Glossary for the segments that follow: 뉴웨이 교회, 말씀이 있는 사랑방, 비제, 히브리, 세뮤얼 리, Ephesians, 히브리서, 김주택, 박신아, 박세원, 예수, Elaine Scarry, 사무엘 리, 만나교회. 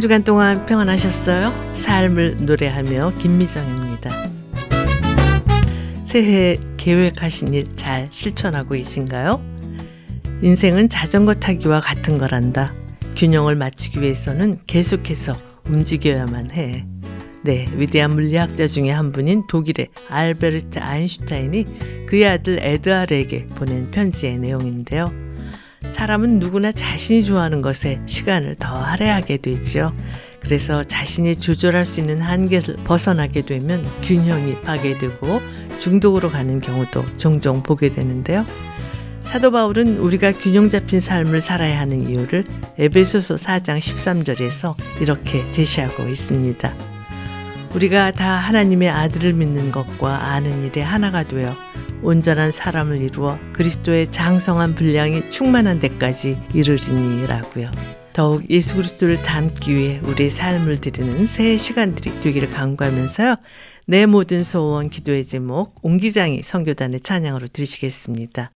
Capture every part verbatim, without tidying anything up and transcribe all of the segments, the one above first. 한 주간 동안 평안하셨어요? 삶을 노래하며 김미정입니다. 새해 계획하신 일 잘 실천하고 계신가요? 인생은 자전거 타기와 같은 거란다. 균형을 맞추기 위해서는 계속해서 움직여야만 해. 네, 위대한 물리학자 중에 한 분인 독일의 알베르트 아인슈타인이 그의 아들 에드하르에게 보낸 편지의 내용인데요. 사람은 누구나 자신이 좋아하는 것에 시간을 더 할애하게 되지요. 그래서 자신이 조절할 수 있는 한계를 벗어나게 되면 균형이 파괴되고 중독으로 가는 경우도 종종 보게 되는데요. 사도 바울은 우리가 균형 잡힌 삶을 살아야 하는 이유를 에베소서 사 장 십삼 절에서 이렇게 제시하고 있습니다. 우리가 다 하나님의 아들을 믿는 것과 아는 일에 하나가 되어 온전한 사람을 이루어 그리스도의 장성한 분량이 충만한 데까지 이르리니라고요. 더욱 예수 그리스도를 닮기 위해 우리 삶을 드리는 새해 시간들이 되기를 간구하면서요. 내 모든 소원 기도의 제목 옹기장이 선교단의 찬양으로 드리시겠습니다.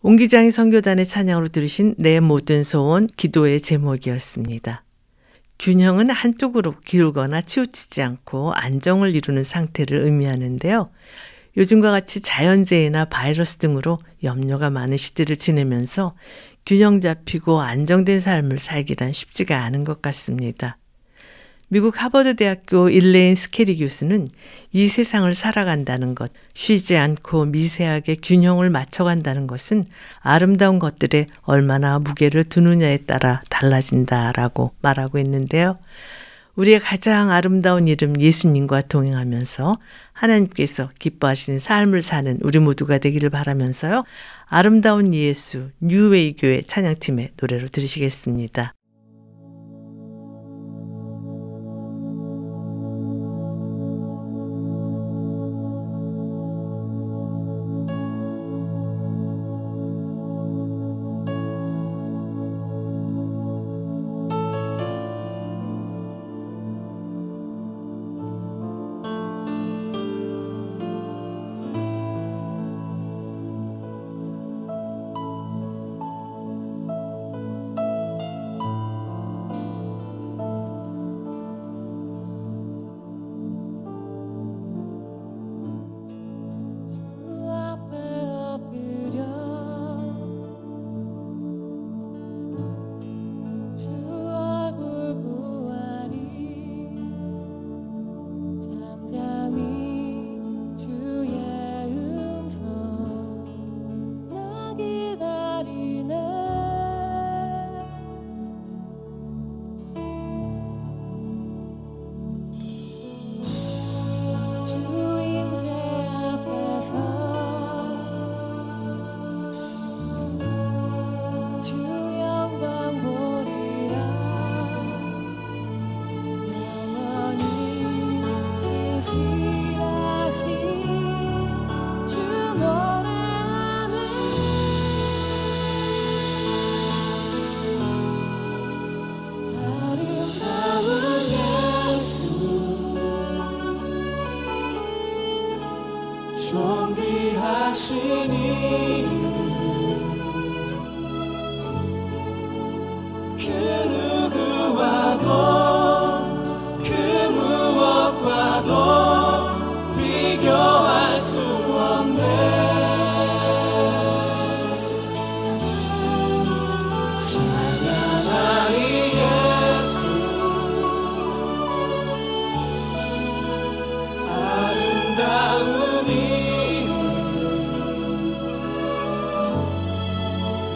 옹기장이 선교단의 찬양으로 들으신 내 모든 소원 기도의 제목이었습니다. 균형은 한쪽으로 기울거나 치우치지 않고 안정을 이루는 상태를 의미하는데요. 요즘과 같이 자연재해나 바이러스 등으로 염려가 많은 시대를 지내면서 균형 잡히고 안정된 삶을 살기란 쉽지가 않은 것 같습니다. 미국 하버드 대학교 일레인 스케리 교수는 이 세상을 살아간다는 것, 쉬지 않고 미세하게 균형을 맞춰간다는 것은 아름다운 것들에 얼마나 무게를 두느냐에 따라 달라진다라고 말하고 있는데요. 우리의 가장 아름다운 이름 예수님과 동행하면서 하나님께서 기뻐하시는 삶을 사는 우리 모두가 되기를 바라면서요. 아름다운 예수 뉴웨이 교회 찬양팀의 노래로 들으시겠습니다.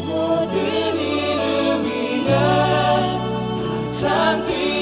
모든 이름이네 찬양.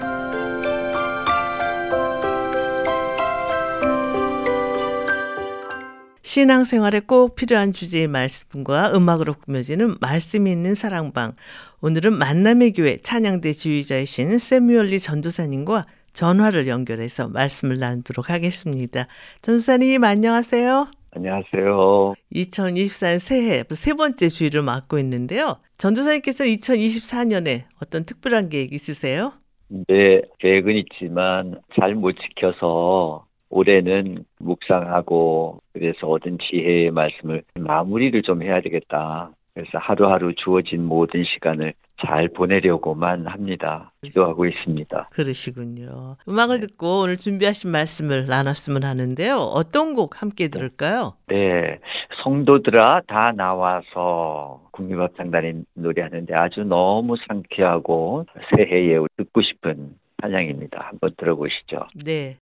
신앙생활에 꼭 필요한 주제의 말씀과 음악으로 꾸며지는 말씀이 있는 사랑방. 오늘은 만남의 교회 찬양대 지휘자이신 세뮤얼 리 전도사님과 전화를 연결해서 말씀을 나누도록 하겠습니다. 전도사님 안녕하세요. 안녕하세요. 이천이십사 년 새해 세 번째 주의를 맡고 있는데요. 전도사님께서 이천이십사 년에 어떤 특별한 계획 있으세요? 네, 계획은 있지만 잘 못 지켜서 올해는 묵상하고 그래서 얻은 지혜의 말씀을 마무리를 좀 해야 되겠다. 그래서 하루하루 주어진 모든 시간을 잘 보내려고만 합니다. 기도하고 있습니다. 그러시군요. 음악을 네. 듣고 오늘 준비하신 말씀을 나눴으면 하는데요. 어떤 곡 함께 들을까요? 네. 성도들아 다 나와서 국립합창단이 노래하는데 아주 너무 상쾌하고 새해에 듣고 싶은 찬양입니다. 한번 들어보시죠. 네.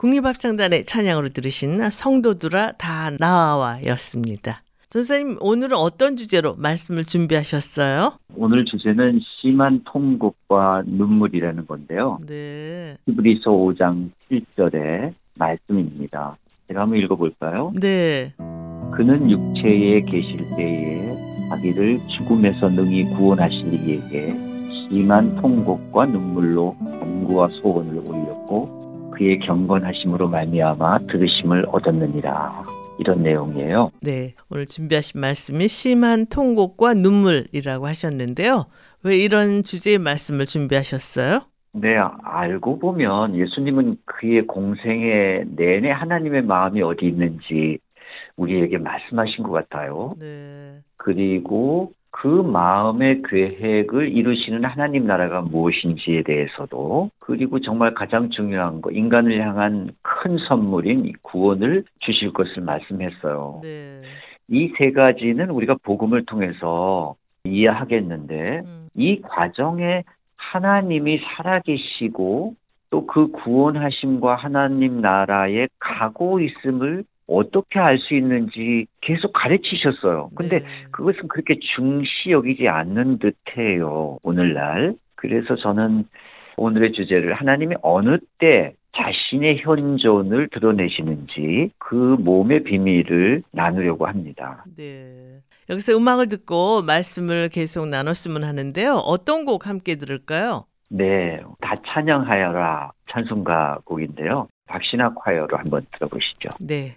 국립합창단의 찬양으로 들으신 성도들아 다 나와와였습니다. 전사님 오늘은 어떤 주제로 말씀을 준비하셨어요? 오늘 주제는 심한 통곡과 눈물이라는 건데요. 네. 히브리서 오 장 칠 절의 말씀입니다. 제가 한번 읽어볼까요? 네. 그는 육체에 계실 때에 자기를 죽음에서 능히 구원하실 이에게 심한 통곡과 눈물로 간구와 소원을 올렸고 그의 경건하심으로 말미암아 들으심을 얻었느니라. 이런 내용이에요. 네, 오늘 준비하신 말씀이 심한 통곡과 눈물이라고 하셨는데요. 왜 이런 주제의 말씀을 준비하셨어요? 네, 알고 보면 예수님은 그의 공생의 내내 하나님의 마음이 어디 있는지 우리에게 말씀하신 것 같아요. 네. 그리고 그 마음의 계획을 이루시는 하나님 나라가 무엇인지에 대해서도, 그리고 정말 가장 중요한 거 인간을 향한 큰 선물인 구원을 주실 것을 말씀했어요. 네. 이 세 가지는 우리가 복음을 통해서 이해하겠는데 음. 이 과정에 하나님이 살아계시고 또 그 구원하심과 하나님 나라에 가고 있음을 어떻게 알 수 있는지 계속 가르치셨어요. 근데 네. 그것은 그렇게 중시 여기지 않는 듯해요, 오늘날. 그래서 저는 오늘의 주제를 하나님이 어느 때 자신의 현존을 드러내시는지 그 몸의 비밀을 나누려고 합니다. 네. 여기서 음악을 듣고 말씀을 계속 나눴으면 하는데요. 어떤 곡 함께 들을까요? 네. 다 찬양하여라 찬송가 곡인데요. 박신아 콰이어로 한번 들어보시죠. 네.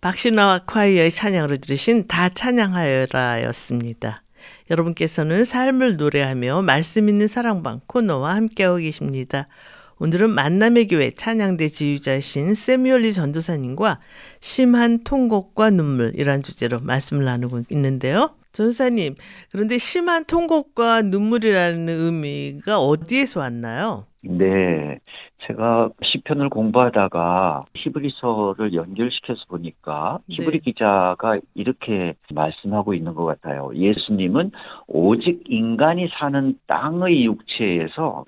박신아와 콰이어의 찬양으로 들으신 다 찬양하여라였습니다. 여러분께서는 삶을 노래하며 말씀 있는 사랑방 코너와 함께하고 계십니다. 오늘은 만남의 교회 찬양대 지휘자이신 세뮤얼 리 전도사님과 심한 통곡과 눈물이란 주제로 말씀을 나누고 있는데요. 전도사님, 그런데 심한 통곡과 눈물이라는 의미가 어디에서 왔나요? 네. 제가 시편을 공부하다가 히브리서를 연결시켜서 보니까 네. 히브리 기자가 이렇게 말씀하고 있는 것 같아요. 예수님은 오직 인간이 사는 땅의 육체에서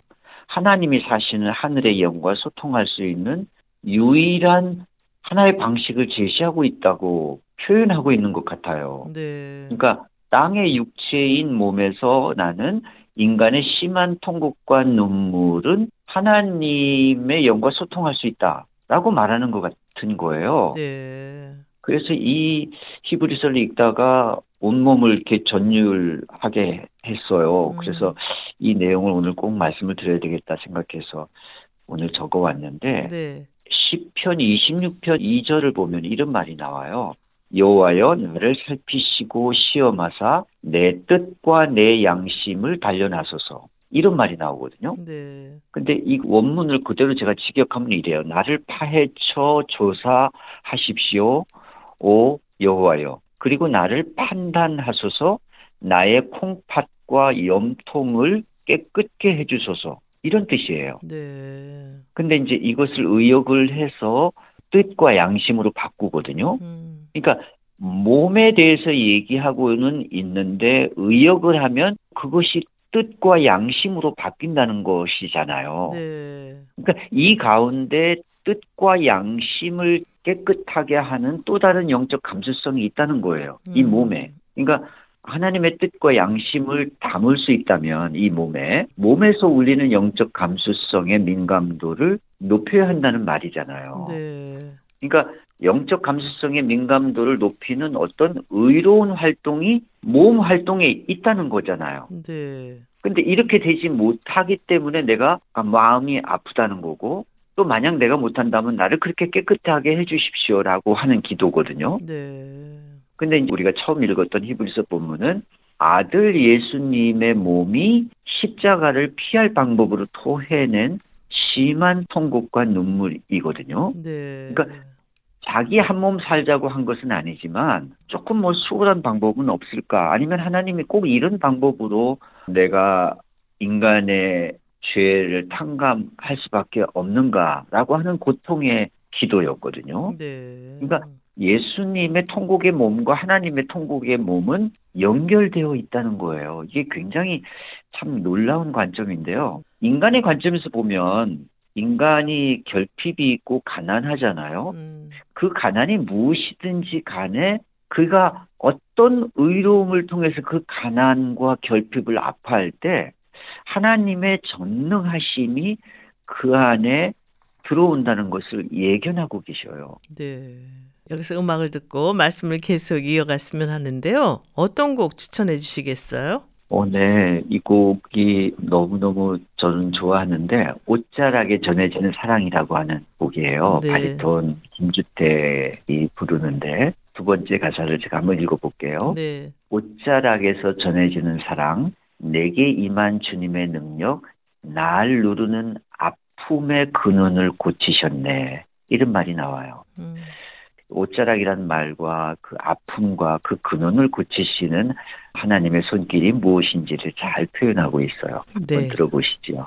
하나님이 사시는 하늘의 영과 소통할 수 있는 유일한 하나의 방식을 제시하고 있다고 표현하고 있는 것 같아요. 네. 그러니까 땅의 육체인 몸에서 나는 인간의 심한 통곡과 눈물은 하나님의 영과 소통할 수 있다라고 말하는 것 같은 거예요. 네. 그래서 이 히브리서를 읽다가 온몸을 이렇게 전율하게 했어요. 음. 그래서 이 내용을 오늘 꼭 말씀을 드려야 되겠다 생각해서 오늘 적어왔는데 네. 시편 이십육 편 이 절을 보면 이런 말이 나와요. 여호와여 나를 살피시고 시험하사 내 뜻과 내 양심을 단련하소서. 이런 말이 나오거든요. 네. 근데 이 원문을 그대로 제가 직역하면 이래요. 나를 파헤쳐 조사하십시오. 오 여호와여. 그리고 나를 판단하소서. 나의 콩팥과 염통을 깨끗게 해주소서. 이런 뜻이에요. 네. 근데 이제 이것을 의역을 해서 뜻과 양심으로 바꾸거든요. 음. 그러니까 몸에 대해서 얘기하고는 있는데 의역을 하면 그것이 뜻과 양심으로 바뀐다는 것이잖아요. 네. 그러니까 이 가운데 뜻과 양심을 깨끗하게 하는 또 다른 영적 감수성이 있다는 거예요. 음. 이 몸에. 그러니까 하나님의 뜻과 양심을 담을 수 있다면 이 몸에, 몸에서 울리는 영적 감수성의 민감도를 높여야 한다는 말이잖아요. 네. 그러니까 영적 감수성의 민감도를 높이는 어떤 의로운 활동이 몸 활동에 있다는 거잖아요. 네. 근데 이렇게 되지 못하기 때문에 내가 마음이 아프다는 거고, 또 만약 내가 못한다면 나를 그렇게 깨끗하게 해주십시오라고 하는 기도거든요. 네. 근데 우리가 처음 읽었던 히브리서 본문은 아들 예수님의 몸이 십자가를 피할 방법으로 토해낸 심한 통곡과 눈물이거든요. 네. 그러니까 자기 한 몸 살자고 한 것은 아니지만 조금 뭐 수월한 방법은 없을까? 아니면 하나님이 꼭 이런 방법으로 내가 인간의 죄를 탕감할 수밖에 없는가라고 하는 고통의 기도였거든요. 네. 그러니까 예수님의 통곡의 몸과 하나님의 통곡의 몸은 연결되어 있다는 거예요. 이게 굉장히 참 놀라운 관점인데요. 인간의 관점에서 보면 인간이 결핍이 있고 가난하잖아요. 음. 그 가난이 무엇이든지 간에 그가 어떤 의로움을 통해서 그 가난과 결핍을 아파할 때 하나님의 전능하심이 그 안에 들어온다는 것을 예견하고 계셔요. 네. 여기서 음악을 듣고 말씀을 계속 이어갔으면 하는데요. 어떤 곡 추천해 주시겠어요? 어, 네. 이 곡이 너무너무 저는 좋아하는데 옷자락에 전해지는 사랑이라고 하는 곡이에요. 네. 바리톤 김주택이 부르는데 두 번째 가사를 제가 한번 읽어볼게요. 네. 옷자락에서 전해지는 사랑, 내게 임한 주님의 능력, 날 누르는 아픔의 근원을 고치셨네. 이런 말이 나와요. 음. 옷자락이란 말과 그 아픔과 그 근원을 고치시는 하나님의 손길이 무엇인지를 잘 표현하고 있어요. 한번 네. 들어보시죠.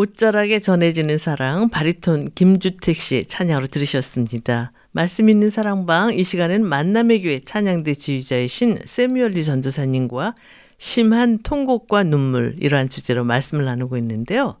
옷자락에 전해지는 사랑, 바리톤 김주택 씨의 찬양으로 들으셨습니다. 말씀 있는 사랑방, 이 시간은 만남의 교회 찬양대 지휘자이신 세뮤얼 리 전도사님과 심한 통곡과 눈물, 이러한 주제로 말씀을 나누고 있는데요.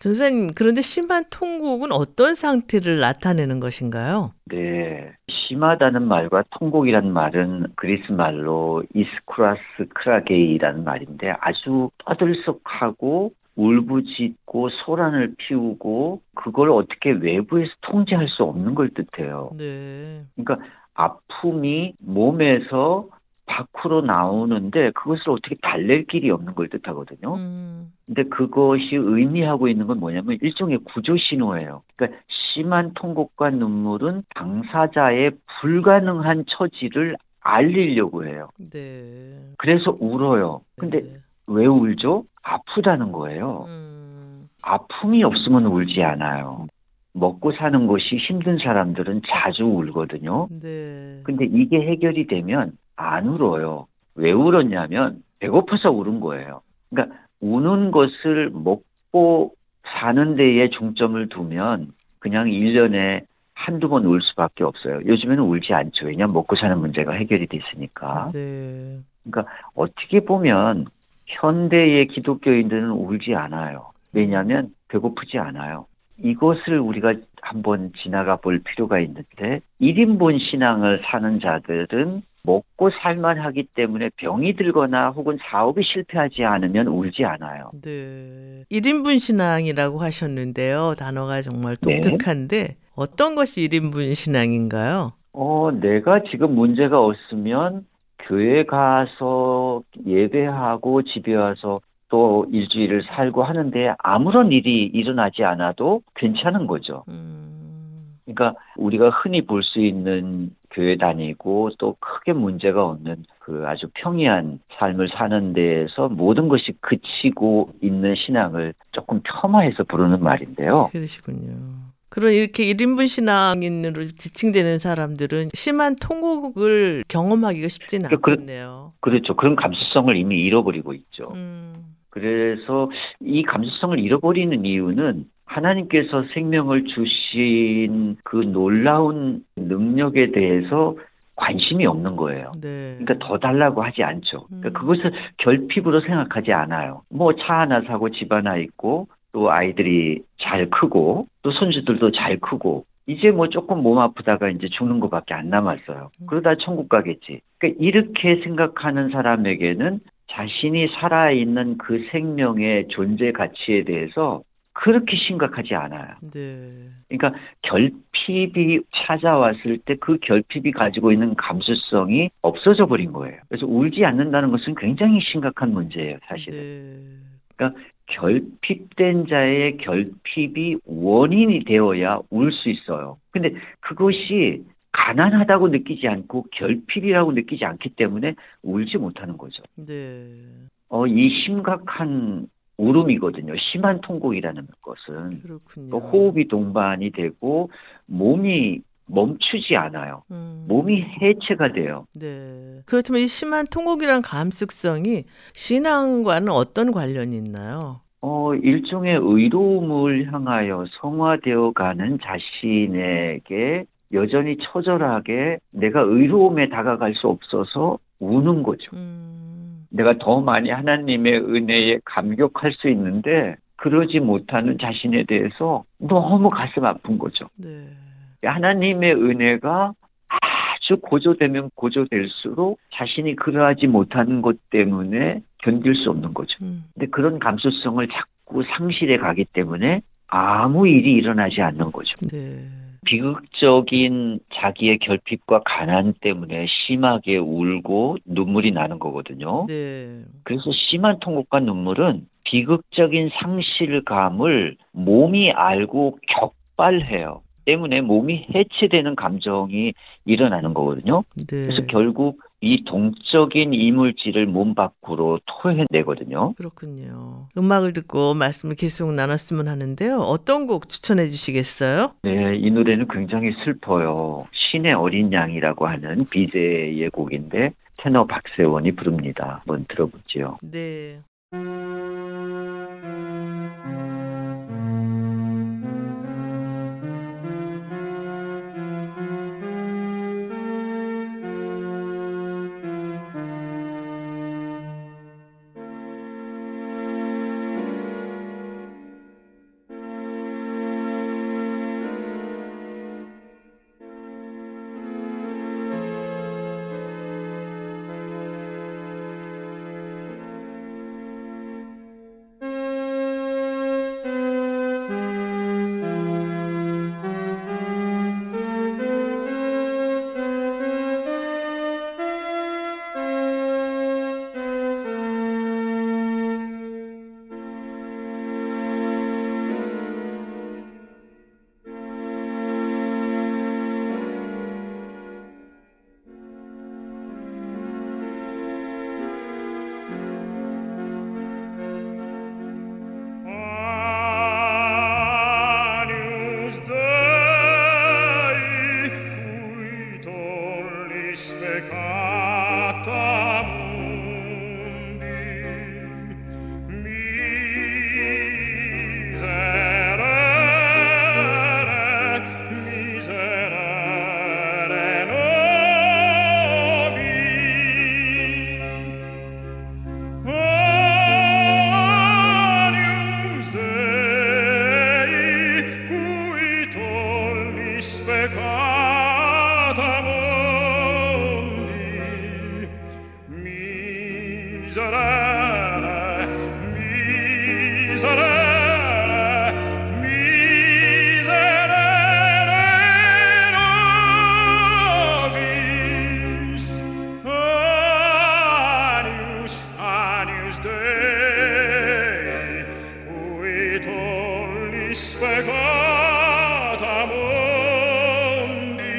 전도사님, 그런데 심한 통곡은 어떤 상태를 나타내는 것인가요? 네, 심하다는 말과 통곡이라는 말은 그리스 말로 이스쿠라스 크라게이라는 말인데, 아주 떠들썩하고 울부짖고 소란을 피우고 그걸 어떻게 외부에서 통제할 수 없는 걸 뜻해요. 네. 그러니까 아픔이 몸에서 밖으로 나오는데 그것을 어떻게 달랠 길이 없는 걸 뜻하거든요. 음. 근데 그것이 의미하고 있는 건 뭐냐면 일종의 구조 신호예요. 그러니까 심한 통곡과 눈물은 당사자의 불가능한 처지를 알리려고 해요. 네. 그래서 울어요. 근데 네. 왜 울죠? 아프다는 거예요. 음. 아픔이 없으면 울지 않아요. 먹고 사는 것이 힘든 사람들은 자주 울거든요. 네. 근데 이게 해결이 되면 안 울어요. 왜 울었냐면 배고파서 울은 거예요. 그러니까 우는 것을 먹고 사는 데에 중점을 두면 그냥 일 년에 한두 번 울 수밖에 없어요. 요즘에는 울지 않죠. 왜냐하면 먹고 사는 문제가 해결이 됐으니까. 네. 그러니까 어떻게 보면 현대의 기독교인들은 울지 않아요. 왜냐하면 배고프지 않아요. 이것을 우리가 한번 지나가 볼 필요가 있는데, 일 인분 신앙을 사는 자들은 먹고 살만하기 때문에 병이 들거나 혹은 사업이 실패하지 않으면 울지 않아요. 네. 일 인분 신앙이라고 하셨는데요. 단어가 정말 독특한데 네. 어떤 것이 일 인분 신앙인가요? 어, 내가 지금 문제가 없으면 교회 가서 예배하고 집에 와서 또 일주일을 살고 하는데 아무런 일이 일어나지 않아도 괜찮은 거죠. 그러니까 우리가 흔히 볼 수 있는 교회 다니고 또 크게 문제가 없는 그 아주 평이한 삶을 사는 데에서 모든 것이 그치고 있는 신앙을 조금 폄하해서 부르는 말인데요. 그러시군요. 그런 이렇게 일 인분 신앙인으로 지칭되는 사람들은 심한 통곡을 경험하기가 쉽지는 않겠네요. 그, 그렇죠. 그런 감수성을 이미 잃어버리고 있죠. 음. 그래서 이 감수성을 잃어버리는 이유는 하나님께서 생명을 주신 그 놀라운 능력에 대해서 관심이 없는 거예요. 네. 그러니까 더 달라고 하지 않죠. 그러니까 음. 그것을 결핍으로 생각하지 않아요. 뭐 차 하나 사고 집 하나 있고 또 아이들이 잘 크고 또 손주들도 잘 크고 이제 뭐 조금 몸 아프다가 이제 죽는 것밖에 안 남았어요. 그러다 천국 가겠지. 그러니까 이렇게 생각하는 사람에게는 자신이 살아있는 그 생명의 존재 가치에 대해서 그렇게 심각하지 않아요. 네. 그러니까 결핍이 찾아왔을 때 그 결핍이 가지고 있는 감수성이 없어져 버린 거예요. 그래서 울지 않는다는 것은 굉장히 심각한 문제예요, 사실은. 네. 그러니까 결핍된 자의 결핍이 원인이 되어야 울 수 있어요. 근데 그것이 가난하다고 느끼지 않고 결핍이라고 느끼지 않기 때문에 울지 못하는 거죠. 네. 어, 이 심각한 울음이거든요. 심한 통곡이라는 것은. 그렇군요. 호흡이 동반이 되고 몸이 멈추지 않아요. 음. 몸이 해체가 돼요. 네. 그렇다면 이 심한 통곡이란 감수성이 신앙과는 어떤 관련이 있나요? 어, 일종의 의로움을 향하여 성화되어가는 자신에게 여전히 처절하게 내가 의로움에 다가갈 수 없어서 우는 거죠. 음. 내가 더 많이 하나님의 은혜에 감격할 수 있는데 그러지 못하는 자신에 대해서 너무 가슴 아픈 거죠. 네. 하나님의 은혜가 아주 고조되면 고조될수록 자신이 그러하지 못하는 것 때문에 견딜 수 없는 거죠. 음. 근데 그런 감수성을 자꾸 상실해 가기 때문에 아무 일이 일어나지 않는 거죠. 네. 비극적인 자기의 결핍과 가난 때문에 심하게 울고 눈물이 나는 거거든요. 네. 그래서 심한 통곡과 눈물은 비극적인 상실감을 몸이 알고 격발해요. 때문에 몸이 해체되는 감정이 일어나는 거거든요. 네. 그래서 결국 이 동적인 이물질을 몸 밖으로 토해내거든요. 그렇군요. 음악을 듣고 말씀을 계속 나눴으면 하는데요. 어떤 곡 추천해 주시겠어요? 네, 이 노래는 굉장히 슬퍼요. 신의 어린 양이라고 하는 비제의 곡인데 테너 박세원이 부릅니다. 한번 들어보지요. 네. stay cui tolli spegata mondi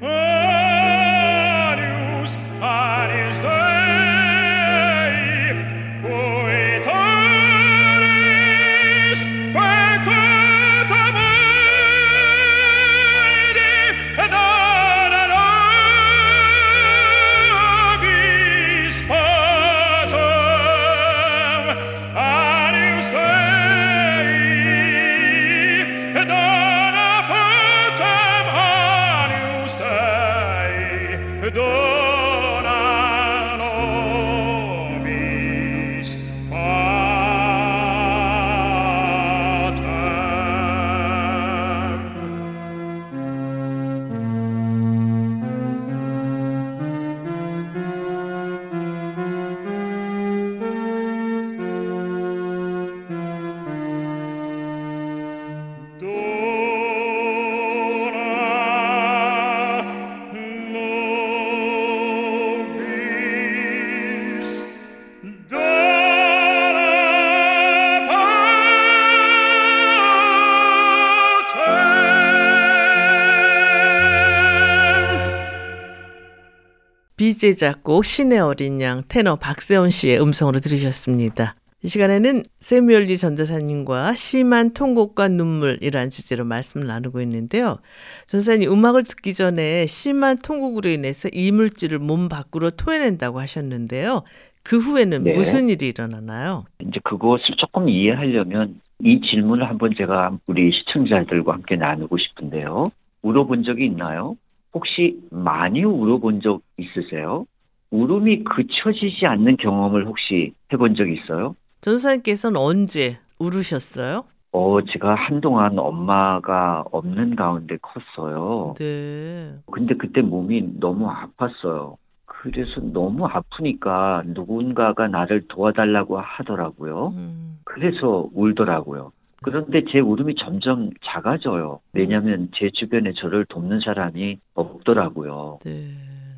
Arius Arius Dei cui tolli spegata mondi ed 비제 작곡 신의 어린 양 테너 박세원 씨의 음성으로 들으셨습니다. 이 시간에는 세뮤얼 리 전도사님과 심한 통곡과 눈물이라는 주제로 말씀을 나누고 있는데요. 전도사님, 음악을 듣기 전에 심한 통곡으로 인해서 이물질을 몸 밖으로 토해낸다고 하셨는데요. 그 후에는 네. 무슨 일이 일어나나요? 이제 그것을 조금 이해하려면 이 질문을 한번 제가 우리 시청자들과 함께 나누고 싶은데요. 물어본 적이 있나요? 혹시 많이 울어본 적 있으세요? 울음이 그쳐지지 않는 경험을 혹시 해본 적 있어요? 전도사님께서는 언제 울으셨어요? 어, 제가 한동안 엄마가 없는 가운데 컸어요. 네. 근데 그때 몸이 너무 아팠어요. 그래서 너무 아프니까 누군가가 나를 도와달라고 하더라고요. 음. 그래서 울더라고요. 그런데 제 울음이 점점 작아져요. 왜냐하면 제 주변에 저를 돕는 사람이 없더라고요. 네.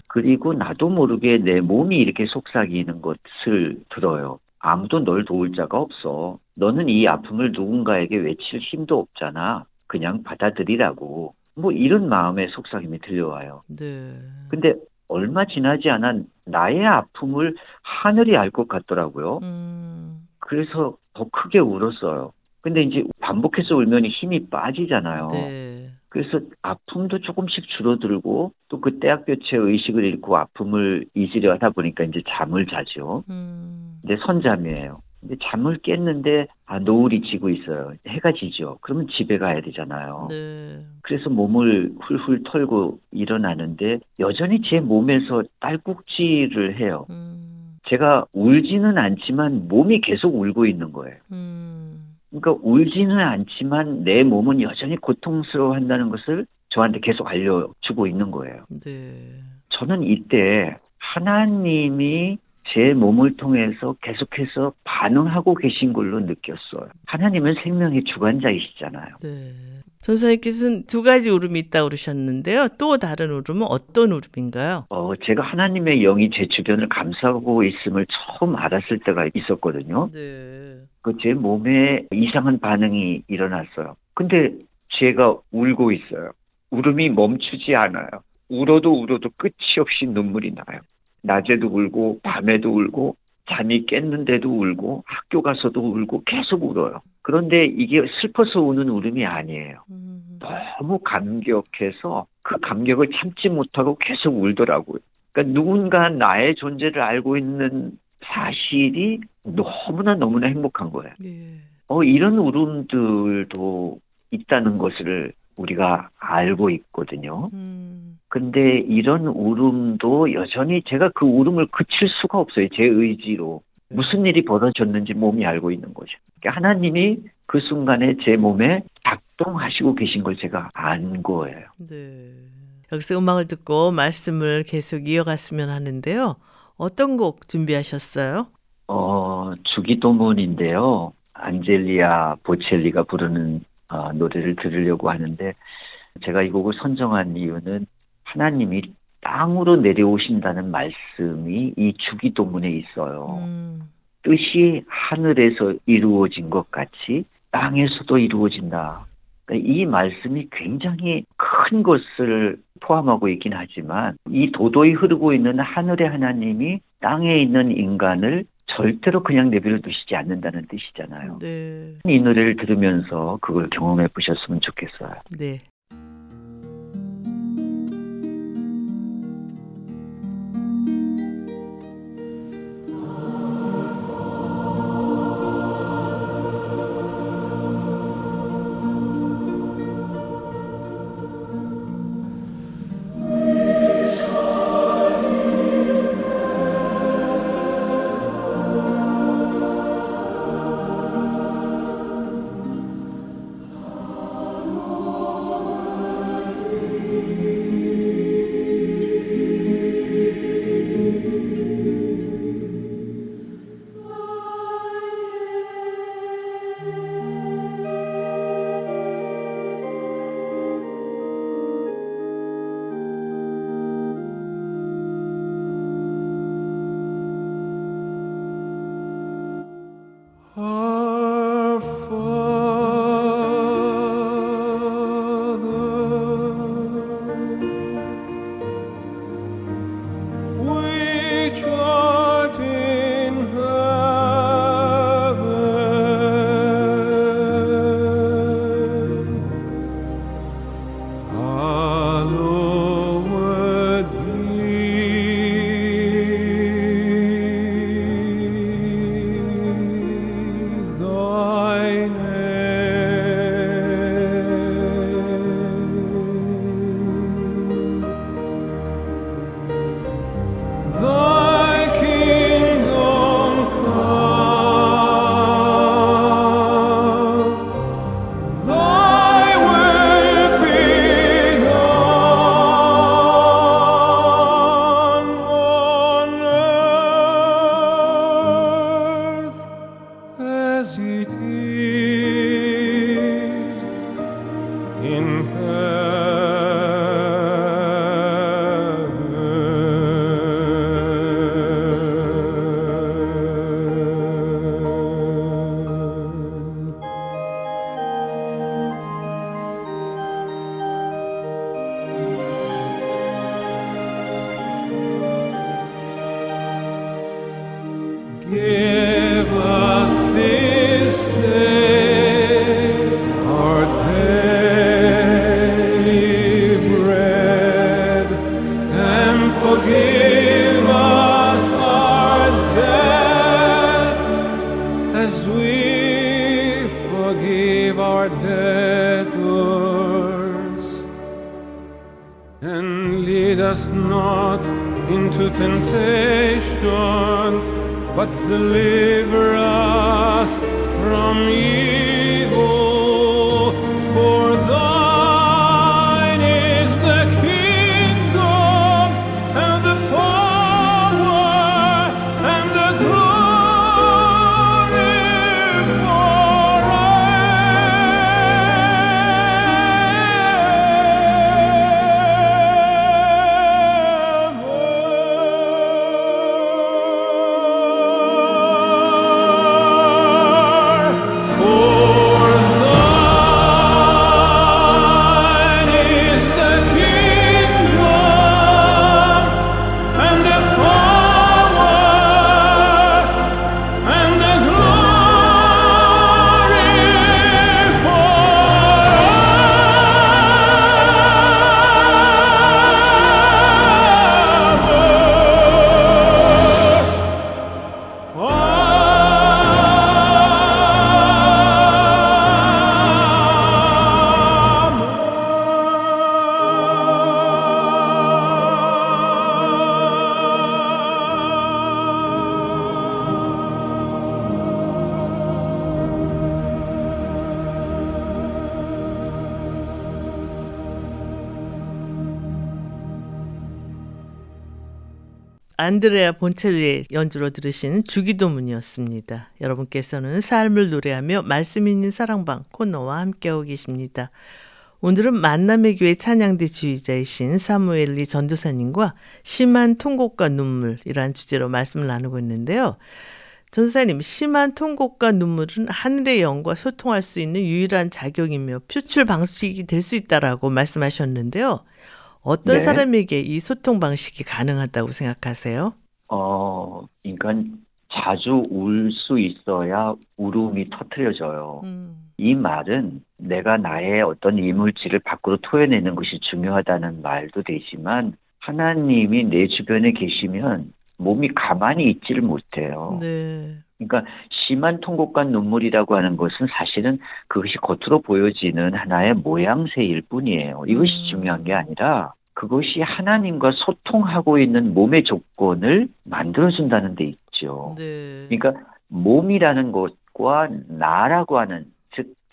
그리고 나도 모르게 내 몸이 이렇게 속삭이는 것을 들어요. 아무도 널 도울 자가 없어. 너는 이 아픔을 누군가에게 외칠 힘도 없잖아. 그냥 받아들이라고. 뭐 이런 마음의 속삭임이 들려와요. 네. 근데 얼마 지나지 않아 나의 아픔을 하늘이 알 것 같더라고요. 음. 그래서 더 크게 울었어요. 근데 이제 반복해서 울면 힘이 빠지잖아요. 네. 그래서 아픔도 조금씩 줄어들고 또 그 때학교체 의식을 잃고 아픔을 잊으려 하다 보니까 이제 잠을 자죠. 음. 근데 선잠이에요. 근데 잠을 깼는데 아, 노을이 지고 있어요. 해가 지죠. 그러면 집에 가야 되잖아요. 네. 그래서 몸을 훌훌 털고 일어나는데 여전히 제 몸에서 딸꾹질을 해요. 음. 제가 울지는 않지만 몸이 계속 울고 있는 거예요. 음. 그러니까 울지는 않지만 내 몸은 여전히 고통스러워한다는 것을 저한테 계속 알려주고 있는 거예요. 네. 저는 이때 하나님이 제 몸을 통해서 계속해서 반응하고 계신 걸로 느꼈어요. 하나님은 생명의 주관자이시잖아요. 네. 전사님께서는 두 가지 울음이 있다고 그러셨는데요. 또 다른 울음은 어떤 울음인가요? 어, 제가 하나님의 영이 제 주변을 감싸고 있음을 처음 알았을 때가 있었거든요. 네. 그 제 몸에 이상한 반응이 일어났어요. 근데 제가 울고 있어요. 울음이 멈추지 않아요. 울어도 울어도 끝이 없이 눈물이 나요. 낮에도 울고 밤에도 울고 잠이 깼는데도 울고 학교 가서도 울고 계속 울어요. 그런데 이게 슬퍼서 우는 울음이 아니에요. 음. 너무 감격해서 그 감격을 참지 못하고 계속 울더라고요. 그러니까 누군가 나의 존재를 알고 있는 사실이 너무나 너무나 행복한 거예요. 예. 어, 이런 울음들도 있다는 것을 우리가 알고 있거든요. 음. 근데 이런 울음도 여전히 제가 그 울음을 그칠 수가 없어요. 제 의지로. 무슨 일이 벌어졌는지 몸이 알고 있는 거죠. 그러니까 하나님이 그 순간에 제 몸에 작동하시고 계신 걸 제가 안 거예요. 네. 여기서 음악을 듣고 말씀을 계속 이어갔으면 하는데요. 어떤 곡 준비하셨어요? 어, 주기도문인데요. 안젤리아 보첼리가 부르는 어, 노래를 들으려고 하는데 제가 이 곡을 선정한 이유는 하나님이 땅으로 내려오신다는 말씀이 이 주기도문에 있어요. 음. 뜻이 하늘에서 이루어진 것 같이 땅에서도 이루어진다. 그러니까 이 말씀이 굉장히 큰 것을 포함하고 있긴 하지만 이 도도히 흐르고 있는 하늘의 하나님이 땅에 있는 인간을 절대로 그냥 내버려 두시지 않는다는 뜻이잖아요. 네. 이 노래를 들으면서 그걸 경험해 보셨으면 좋겠어요. 네. 안드레아 본첼리의 연주로 들으신 주기도문이었습니다. 여러분께서는 삶을 노래하며 말씀 있는 사랑방 코너와 함께하고 계십니다. 오늘은 만남의 교회 찬양대 지휘자이신 사무엘 리 전도사님과 심한 통곡과 눈물이라는 주제로 말씀을 나누고 있는데요. 전도사님, 심한 통곡과 눈물은 하늘의 영과 소통할 수 있는 유일한 작용이며 표출 방식이 될 수 있다라고 말씀하셨는데요. 어떤 네. 사람에게 이 소통 방식이 가능하다고 생각하세요? 어, 그러니까 자주 울 수 있어야 울음이 터트려져요. 음. 이 말은 내가 나의 어떤 이물질을 밖으로 토해내는 것이 중요하다는 말도 되지만 하나님이 내 주변에 계시면 몸이 가만히 있지를 못해요. 네. 그러니까 심한 통곡과 눈물이라고 하는 것은 사실은 그것이 겉으로 보여지는 하나의 모양새일 뿐이에요. 이것이 음. 중요한 게 아니라 그것이 하나님과 소통하고 있는 몸의 조건을 만들어준다는 데 있죠. 네. 그러니까 몸이라는 것과 나라고 하는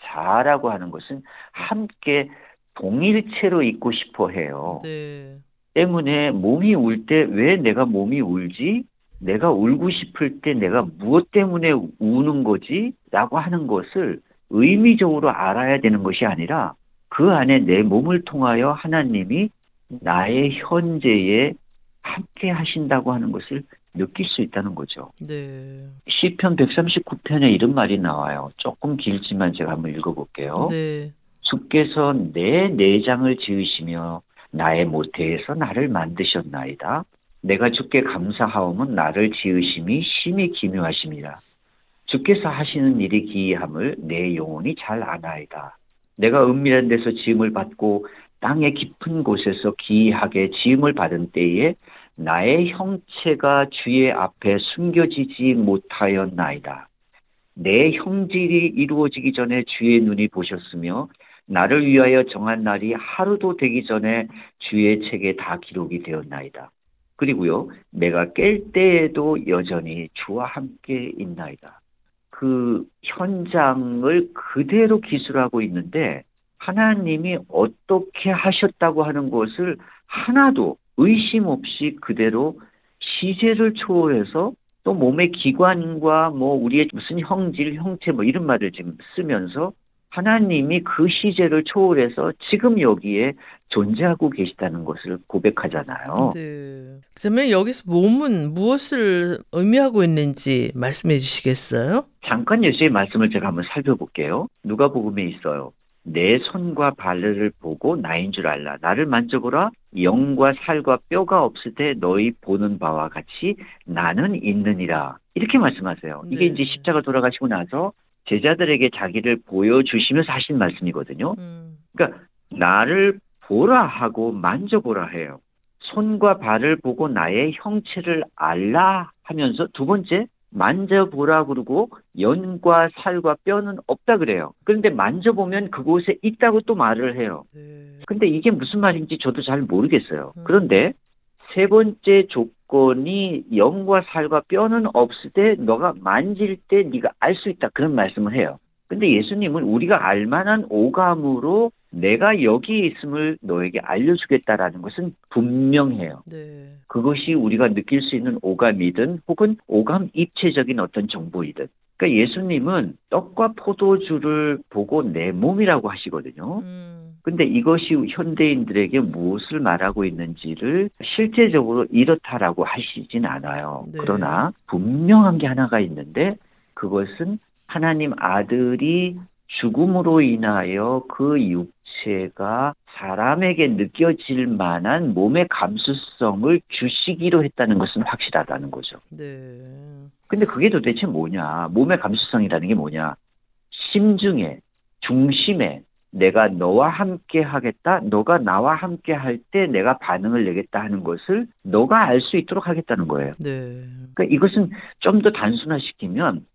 자라고 하는 것은 함께 동일체로 있고 싶어 해요. 네. 때문에 몸이 울 때 왜 내가 몸이 울지? 내가 울고 싶을 때 내가 무엇 때문에 우는 거지? 라고 하는 것을 의미적으로 알아야 되는 것이 아니라 그 안에 내 몸을 통하여 하나님이 나의 현재에 함께 하신다고 하는 것을 느낄 수 있다는 거죠. 네. 시편 백삼십구 편에 이런 말이 나와요. 조금 길지만 제가 한번 읽어볼게요. 네. 주께서 내 내장을 지으시며 나의 모태에서 나를 만드셨나이다. 내가 주께 감사하오면 나를 지으심이 심히 기묘하심이라. 주께서 하시는 일이 기이함을 내 영혼이 잘 아나이다. 내가 은밀한 데서 지음을 받고 땅의 깊은 곳에서 기이하게 지음을 받은 때에 나의 형체가 주의 앞에 숨겨지지 못하였나이다. 내 형질이 이루어지기 전에 주의 눈이 보셨으며 나를 위하여 정한 날이 하루도 되기 전에 주의 책에 다 기록이 되었나이다. 그리고요, 내가 깰 때에도 여전히 주와 함께 있나이다. 그 현장을 그대로 기술하고 있는데 하나님이 어떻게 하셨다고 하는 것을 하나도 의심 없이 그대로 시제를 초월해서 또 몸의 기관과 뭐 우리의 무슨 형질, 형체 뭐 이런 말을 지금 쓰면서 하나님이 그 시제를 초월해서 지금 여기에 존재하고 계시다는 것을 고백하잖아요. 네. 그러면 여기서 몸은 무엇을 의미하고 있는지 말씀해 주시겠어요? 잠깐 예수의 말씀을 제가 한번 살펴볼게요. 누가복음에 있어요. 내 손과 발을 보고 나인 줄 알라. 나를 만져보라. 영과 살과 뼈가 없을 때 너희 보는 바와 같이 나는 있느니라. 이렇게 말씀하세요. 네. 이게 이제 십자가 돌아가시고 나서 제자들에게 자기를 보여주시면서 하신 말씀이거든요. 음. 그러니까 나를 보라 하고 만져보라 해요. 손과 발을 보고 나의 형체를 알라 하면서 두 번째 만져보라 그러고 연과 살과 뼈는 없다 그래요. 그런데 만져보면 그곳에 있다고 또 말을 해요. 근데 이게 무슨 말인지 저도 잘 모르겠어요. 그런데 세 번째 조건이 연과 살과 뼈는 없을 때 너가 만질 때 네가 알 수 있다 그런 말씀을 해요. 근데 예수님은 우리가 알만한 오감으로 내가 여기에 있음을 너에게 알려주겠다라는 것은 분명해요. 네. 그것이 우리가 느낄 수 있는 오감이든 혹은 오감 입체적인 어떤 정보이든. 그러니까 예수님은 떡과 포도주를 보고 내 몸이라고 하시거든요. 음. 근데 이것이 현대인들에게 무엇을 말하고 있는지를 실제적으로 이렇다라고 하시진 않아요. 네. 그러나 분명한 게 하나가 있는데 그것은 하나님 아들이 죽음으로 인하여 그 육체가 사람에게 느껴질 만한 몸의 감수성을 주시기로 했다는 것은 확실하다는 거죠. 네. 근데 그게 도대체 뭐냐? 몸의 감수성이라는 게 뭐냐? 심중에, 중심에 내가 너와 함께 하겠다, 너가 나와 함께 할 때 내가 반응을 내겠다 하는 것을 너가 알 수 있도록 하겠다는 거예요. 네. 그러니까 이것은 좀 더 단순화시키면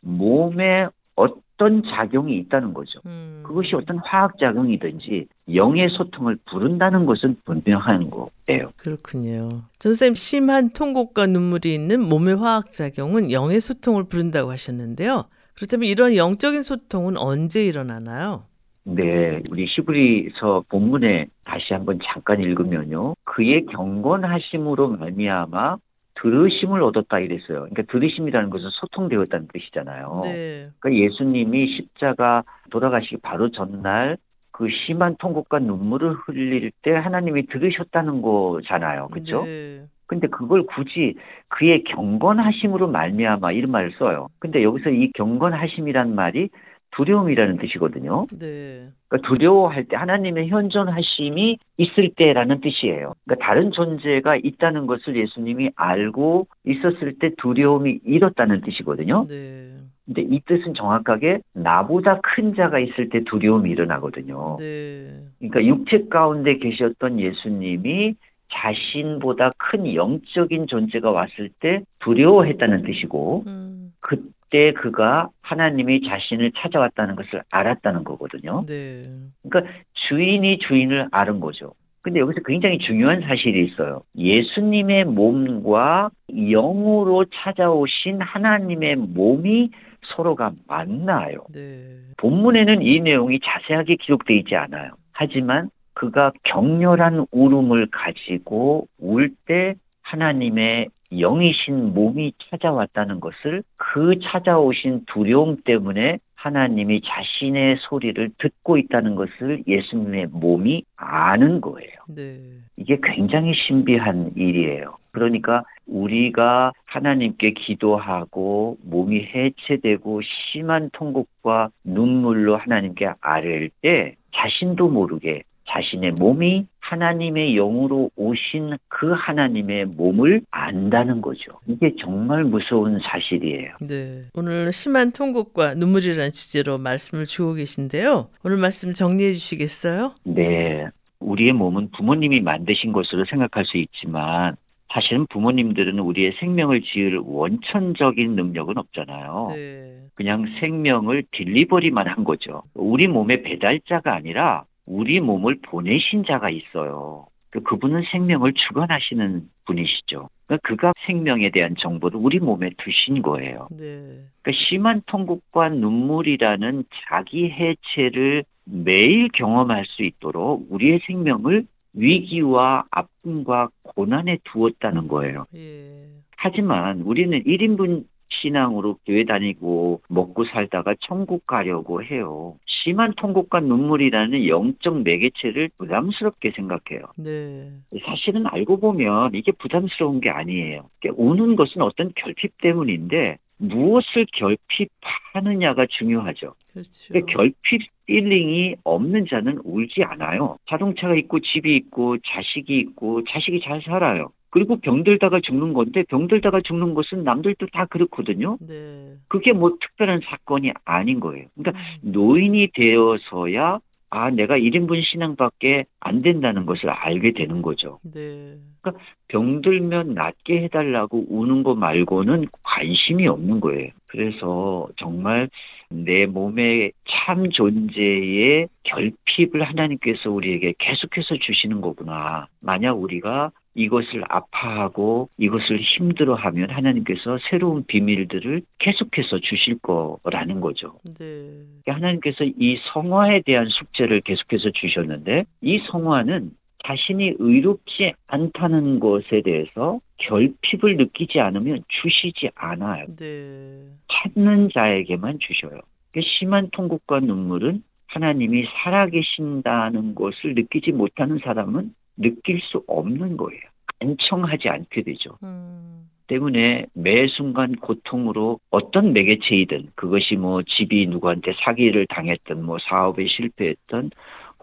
몸에 어떤 작용이 있다는 거죠. 음. 그것이 어떤 화학작용이든지 영의 소통을 부른다는 것은 분명한 거예요. 그렇군요. 전쌤, 심한 통곡과 눈물이 있는 몸의 화학작용은 영의 소통을 부른다고 하셨는데요. 그렇다면 이런 영적인 소통은 언제 일어나나요? 네. 우리 히브리서 본문에 다시 한번 잠깐 읽으면요. 그의 경건하심으로 말미암아 들으심을 얻었다 이랬어요. 그러니까 들으심이라는 것은 소통되었다는 뜻이잖아요. 네. 그러니까 예수님이 십자가 돌아가시기 바로 전날 그 심한 통곡과 눈물을 흘릴 때 하나님이 들으셨다는 거잖아요. 그렇죠? 네. 근데 그걸 굳이 그의 경건하심으로 말미암아 이런 말을 써요. 근데 여기서 이 경건하심이란 말이 두려움이라는 뜻이거든요. 네. 그러니까 두려워할 때 하나님의 현존하심이 있을 때라는 뜻이에요. 그러니까 다른 존재가 있다는 것을 예수님이 알고 있었을 때 두려움이 잃었다는 뜻이거든요. 네. 근데 이 뜻은 정확하게 나보다 큰 자가 있을 때 두려움이 일어나거든요. 네. 그러니까 육체 가운데 계셨던 예수님이 자신보다 큰 영적인 존재가 왔을 때 두려워했다는 뜻이고 음. 그때 그가 하나님이 자신을 찾아왔다는 것을 알았다는 거거든요. 네. 그러니까 주인이 주인을 아는 거죠. 근데 여기서 굉장히 중요한 사실이 있어요. 예수님의 몸과 영으로 찾아오신 하나님의 몸이 서로가 만나요. 네. 본문에는 이 내용이 자세하게 기록되어 있지 않아요. 하지만 그가 격렬한 울음을 가지고 울 때 하나님의 영이신 몸이 찾아왔다는 것을 그 찾아오신 두려움 때문에 하나님이 자신의 소리를 듣고 있다는 것을 예수님의 몸이 아는 거예요. 네. 이게 굉장히 신비한 일이에요. 그러니까 우리가 하나님께 기도하고 몸이 해체되고 심한 통곡과 눈물로 하나님께 아뢰일 때 자신도 모르게 자신의 몸이 하나님의 영으로 오신 그 하나님의 몸을 안다는 거죠. 이게 정말 무서운 사실이에요. 네, 오늘 심한 통곡과 눈물이라는 주제로 말씀을 주고 계신데요. 오늘 말씀 정리해 주시겠어요? 네. 우리의 몸은 부모님이 만드신 것으로 생각할 수 있지만 사실은 부모님들은 우리의 생명을 지을 원천적인 능력은 없잖아요. 네. 그냥 생명을 딜리버리만 한 거죠. 우리 몸의 배달자가 아니라 우리 몸을 보내신 자가 있어요. 그분은 생명을 주관하시는 분이시죠. 그가 생명에 대한 정보를 우리 몸에 두신 거예요. 네. 그러니까 심한 통곡과 눈물이라는 자기 해체를 매일 경험할 수 있도록 우리의 생명을 위기와 아픔과 고난에 두었다는 거예요. 예. 하지만 우리는 일 인분 신앙으로 교회 다니고 먹고 살다가 천국 가려고 해요. 심한 통곡과 눈물이라는 영적 매개체를 부담스럽게 생각해요. 네. 사실은 알고 보면 이게 부담스러운 게 아니에요. 우는 것은 어떤 결핍 때문인데 무엇을 결핍하느냐가 중요하죠. 그렇죠. 그러니까 결핍 필링이 없는 자는 울지 않아요. 자동차가 있고 집이 있고 자식이 있고 자식이 잘 살아요. 그리고 병들다가 죽는 건데 병들다가 죽는 것은 남들도 다 그렇거든요. 네. 그게 뭐 특별한 사건이 아닌 거예요. 그러니까 음. 노인이 되어서야 아 내가 일 인분 신앙밖에 안 된다는 것을 알게 되는 거죠. 네. 그러니까 병들면 낫게 해달라고 우는 거 말고는 관심이 없는 거예요. 그래서 정말 내 몸의 참 존재의 결핍을 하나님께서 우리에게 계속해서 주시는 거구나. 만약 우리가 이것을 아파하고 이것을 힘들어하면 하나님께서 새로운 비밀들을 계속해서 주실 거라는 거죠. 네. 하나님께서 이 성화에 대한 숙제를 계속해서 주셨는데 이 성화는 자신이 의롭지 않다는 것에 대해서 결핍을 느끼지 않으면 주시지 않아요. 네. 찾는 자에게만 주셔요. 심한 통곡과 눈물은 하나님이 살아계신다는 것을 느끼지 못하는 사람은 느낄 수 없는 거예요. 간청하지 않게 되죠. 음. 때문에 매 순간 고통으로 어떤 매개체이든 그것이 뭐 집이 누구한테 사기를 당했든 뭐 사업에 실패했든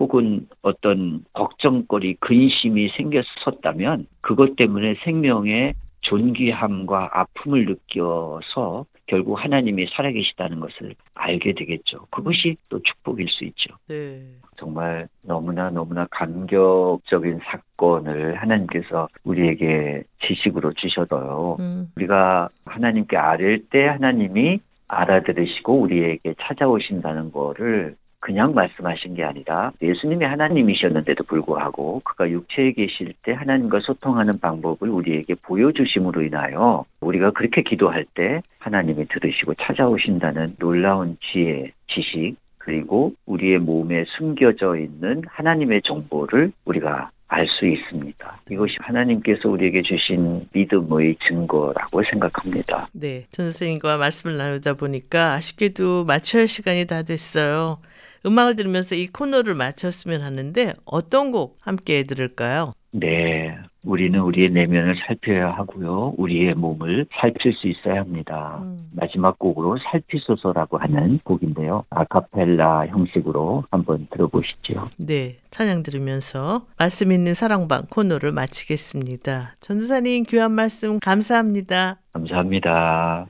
혹은 어떤 걱정거리, 근심이 생겼었다면 그것 때문에 생명의 존귀함과 아픔을 느껴서 결국 하나님이 살아계시다는 것을 알게 되겠죠. 그것이 또 축복일 수 있죠. 네. 정말 너무나 너무나 감격적인 사건을 하나님께서 우리에게 지식으로 주셔서요. 음. 우리가 하나님께 아뢰일 때 하나님이 알아들으시고 우리에게 찾아오신다는 거를 그냥 말씀하신 게 아니라 예수님이 하나님이셨는데도 불구하고 그가 육체에 계실 때 하나님과 소통하는 방법을 우리에게 보여주심으로 인하여 우리가 그렇게 기도할 때 하나님이 들으시고 찾아오신다는 놀라운 지혜, 지식 그리고 우리의 몸에 숨겨져 있는 하나님의 정보를 우리가 알 수 있습니다. 이것이 하나님께서 우리에게 주신 믿음의 증거라고 생각합니다. 네, 전 선생님과 말씀을 나누다 보니까 아쉽게도 마쳐야 할 시간이 다 됐어요. 음악을 들으면서 이 코너를 마쳤으면 하는데 어떤 곡 함께 들을까요? 네. 우리는 우리의 내면을 살펴야 하고요. 우리의 몸을 살필 수 있어야 합니다. 음. 마지막 곡으로 살피소서라고 하는 곡인데요. 아카펠라 형식으로 한번 들어보시죠. 네. 찬양 들으면서 말씀 있는 사랑방 코너를 마치겠습니다. 전도사님 귀한 말씀 감사합니다. 감사합니다.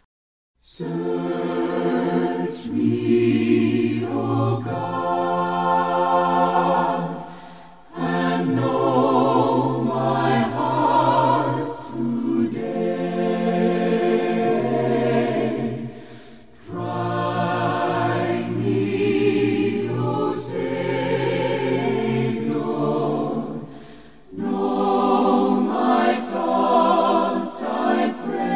Search me, O God, and know my heart today. Try me, O Savior, know my thoughts, I pray.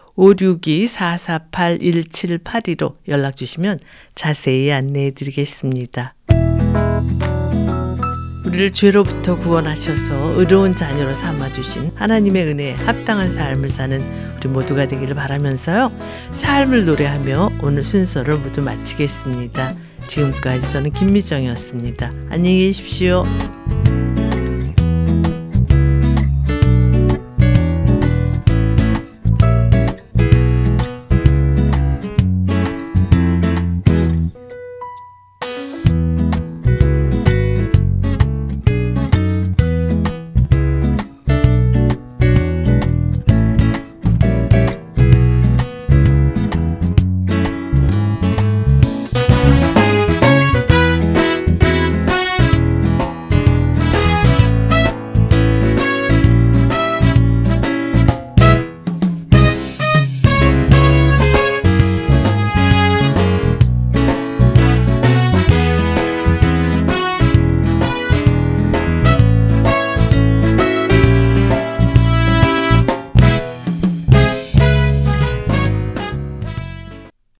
오육이 사사팔 일칠팔이로 연락 주시면 자세히 안내해 드리겠습니다. 우리를 죄로부터 구원하셔서 의로운 자녀로 삼아주신 하나님의 은혜에 합당한 삶을 사는 우리 모두가 되기를 바라면서요. 삶을 노래하며 오늘 순서를 모두 마치겠습니다. 지금까지 저는 김미정이었습니다. 안녕히 계십시오.